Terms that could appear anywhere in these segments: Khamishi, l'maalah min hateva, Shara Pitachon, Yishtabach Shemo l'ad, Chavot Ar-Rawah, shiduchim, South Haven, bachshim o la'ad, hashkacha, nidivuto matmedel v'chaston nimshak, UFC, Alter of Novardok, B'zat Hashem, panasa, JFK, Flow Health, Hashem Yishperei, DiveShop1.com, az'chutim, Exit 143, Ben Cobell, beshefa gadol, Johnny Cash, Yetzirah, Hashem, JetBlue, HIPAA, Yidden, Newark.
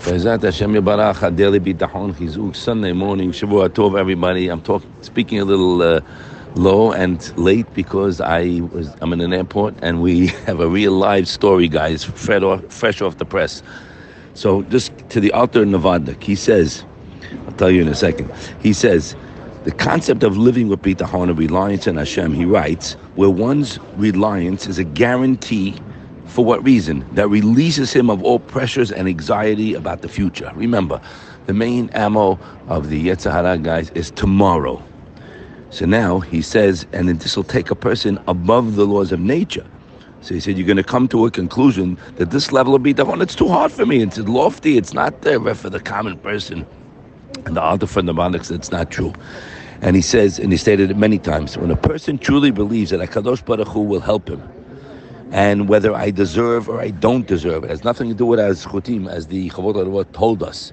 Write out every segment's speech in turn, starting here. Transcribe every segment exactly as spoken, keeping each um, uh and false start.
B'zat Hashem Yibarach, daily Bitachon, chizuk, Sunday morning, Shavua Tov, everybody. I'm talking, speaking a little uh, low and late because I was, I'm in an airport and we have a real live story, guys, fresh off, fresh off the press. So just to the Alter of Novardok, he says, I'll tell you in a second, he says, the concept of living with Bitachon, a reliance on Hashem, he writes, where one's reliance is a guarantee. For what reason? That releases him of all pressures and anxiety about the future. Remember, the main ammo of the Yetzirah, guys, is tomorrow. So now he says, and this will take a person above the laws of nature. So he said, you're going to come to a conclusion that this level of bitachon, it's too hard for me. It's lofty. It's not there for the common person. And the other friend of Onyx, it's not true. And he says, and he stated it many times, when a person truly believes that HaKadosh Baruch Hu will help him, and whether I deserve or I don't deserve, it has nothing to do with az'chutim, as the Chavot Ar-Rawah told us.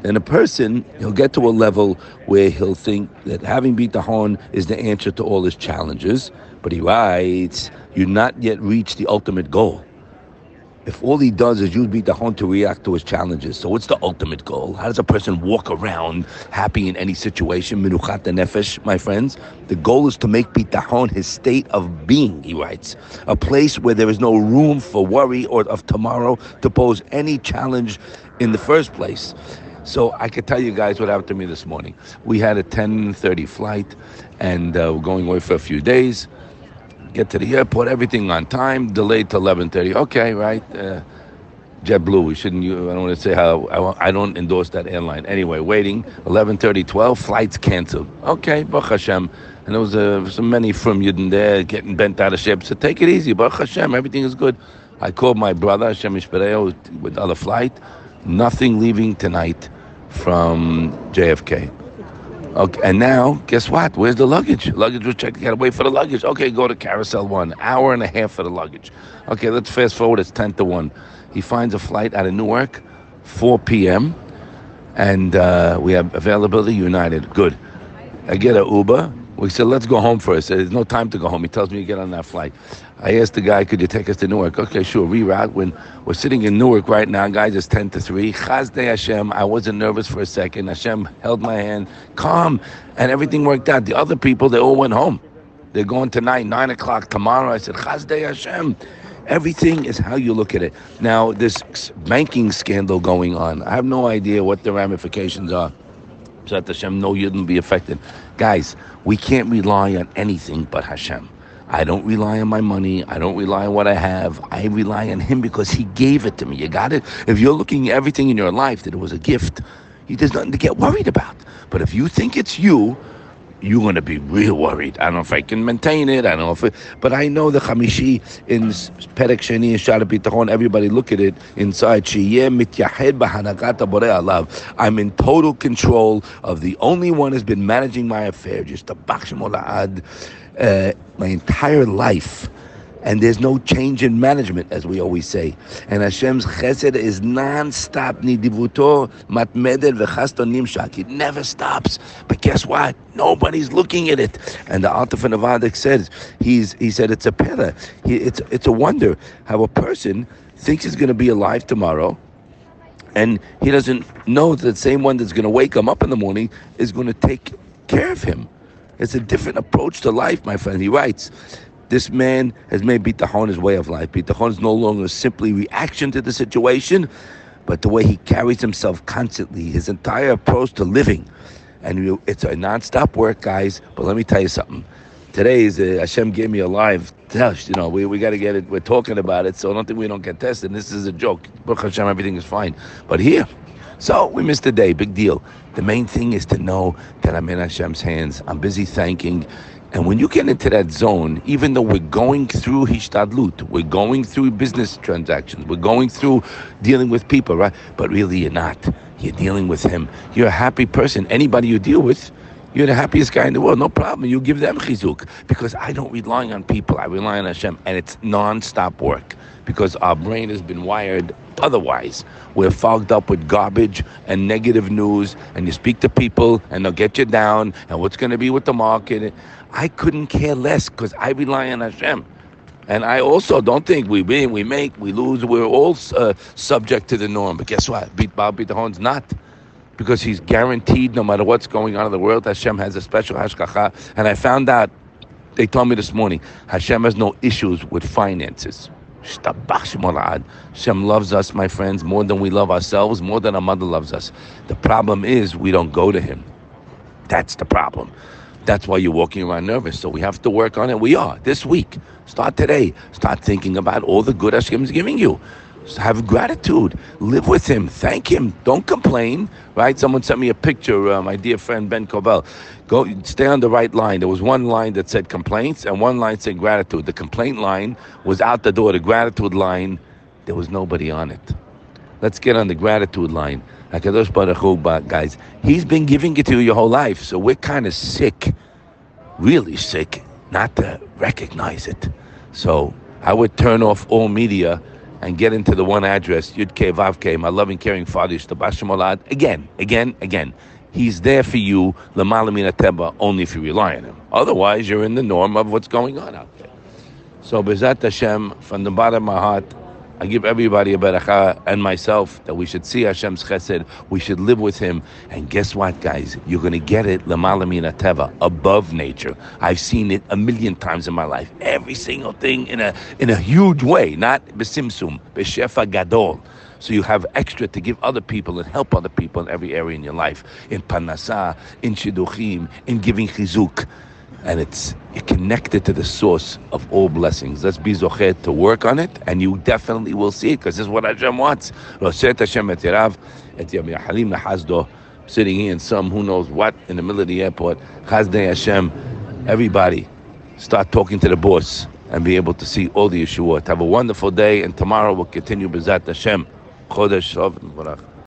Then a person, he'll get to a level where he'll think that having bitachon is the answer to all his challenges. But he writes, you've not yet reached the ultimate goal. If all he does is use bitachon to react to his challenges, so what's the ultimate goal? How does a person walk around happy in any situation? Menuchat hanefesh, my friends. The goal is to make bitachon his state of being, he writes. A place where there is no room for worry or of tomorrow to pose any challenge in the first place. So I could tell you guys what happened to me this morning. We had a ten thirty flight and uh, we're going away for a few days. Get to the airport, everything on time, delayed to eleven thirty. Okay, right. Uh, JetBlue, we shouldn't, I don't want to say how, I, I don't endorse that airline. Anyway, waiting, eleven thirty, twelve, flights canceled. Okay, Baruch Hashem. And there was uh, so many from Yidden there getting bent out of shape. So take it easy, Baruch Hashem, everything is good. I called my brother, Hashem Yishperei, with other flight. Nothing leaving tonight from J F K. Okay, and now, guess what? Where's the luggage? Luggage was checked. Got to wait for the luggage. Okay, go to carousel one. Hour and a half for the luggage. Okay, let's fast forward. It's ten to one. He finds a flight out of Newark, four p.m., and uh, we have availability United. Good. I get an Uber. We said, let's go home first. There's no time to go home. He tells me to get on that flight. I asked the guy, could you take us to Newark? Okay, sure, reroute. When we're sitting in Newark right now, guys, it's ten to three. Chasdei Hashem, I wasn't nervous for a second. Hashem held my hand, calm, and everything worked out. The other people, they all went home. They're going tonight, nine o'clock tomorrow. I said, Chasdei Hashem. Everything is how you look at it. Now, this banking scandal going on, I have no idea what the ramifications are. B'zat Hashem, no Yidden be affected. Guys, we can't rely on anything but Hashem. I don't rely on my money. I don't rely on what I have. I rely on Him because He gave it to me. You got it? If you're looking at everything in your life that it was a gift, there's nothing to get worried about. But if you think it's you, you're going to be real worried. I don't know if I can maintain it. I don't know if it, but I know the Khamishi in Perek Sheni and Shara Pitachon, everybody look at it inside. I'm in total control of the only one who's been managing my affair, just the bachshim o la'ad, my entire life. And there's no change in management, as we always say. And Hashem's chesed is non-stop. Nidivuto matmedel v'chaston nimshak. It never stops. But guess what? Nobody's looking at it. And the Alter of Novardok says, he's, he said it's a pera. He, it's, it's a wonder how a person thinks he's going to be alive tomorrow, and he doesn't know that the same one that's going to wake him up in the morning is going to take care of him. It's a different approach to life, my friend. He writes, this man has made bitachon his way of life. Bitachon is no longer simply reaction to the situation, but the way he carries himself constantly, his entire approach to living. And it's a non-stop work, guys. But let me tell you something. Today is uh, Hashem gave me a live test. You know, we, we got to get it. We're talking about it, so I don't think we don't get tested. This is a joke. Baruch Hashem, everything is fine. But here, so we missed a day. Big deal. The main thing is to know that I'm in Hashem's hands. I'm busy thanking. And when you get into that zone, even though we're going through hishtadlut, we're going through business transactions, we're going through dealing with people, right? But really you're not. You're dealing with Him. You're a happy person. Anybody you deal with, you're the happiest guy in the world. No problem. You give them chizuk. Because I don't rely on people. I rely on Hashem. And it's non-stop work. Because our brain has been wired otherwise. We're fogged up with garbage and negative news. And you speak to people and they'll get you down. And what's going to be with the market? I couldn't care less because I rely on Hashem. And I also don't think we win, we make, we lose. We're all uh, subject to the norm. But guess what? Bitachon's not, because he's guaranteed no matter what's going on in the world. Hashem has a special hashkacha. And I found out, they told me this morning, Hashem has no issues with finances. Yishtabach Shemo l'ad. Hashem loves us, my friends, more than we love ourselves, more than our mother loves us. The problem is we don't go to Him. That's the problem. That's why you're walking around nervous. So we have to work on it. We are. This week. Start today. Start thinking about all the good Hashem is giving you. Have gratitude. Live with Him. Thank Him. Don't complain. Right? Someone sent me a picture, uh, my dear friend Ben Cobell. Go, stay on the right line. There was one line that said complaints and one line said gratitude. The complaint line was out the door. The gratitude line, there was nobody on it. Let's get on the gratitude line. HaKadosh Baruch Hu, guys, He's been giving it to you your whole life. So we're kind of sick, really sick, not to recognize it. So I would turn off all media and get into the one address, Yudke Vavke, my loving, caring Father, Yishtabach Shemo l'ad. Again, again, again. He's there for you, l'maalah min hateva, only if you rely on Him. Otherwise, you're in the norm of what's going on out there. So B'zat Hashem, from the bottom of my heart, I give everybody a beracha and myself that we should see Hashem's chesed. We should live with Him. And guess what, guys? You're going to get it, l'maalah min hateva, above nature. I've seen it a million times in my life. Every single thing in a in a huge way, not besimsum, beshefa gadol. So you have extra to give other people and help other people in every area in your life. In panasa, in shiduchim, in giving chizuk. And it's you're connected to the source of all blessings. Let's be zocher to work on it, and you definitely will see it, because this is what Hashem wants. Sitting here in some who knows what in the middle of the airport. Chasdei Hashem, everybody, start talking to the boss and be able to see all the Yeshua. Have a wonderful day, and tomorrow we'll continue B'zat Hashem. Chodesh Tov Mevorach.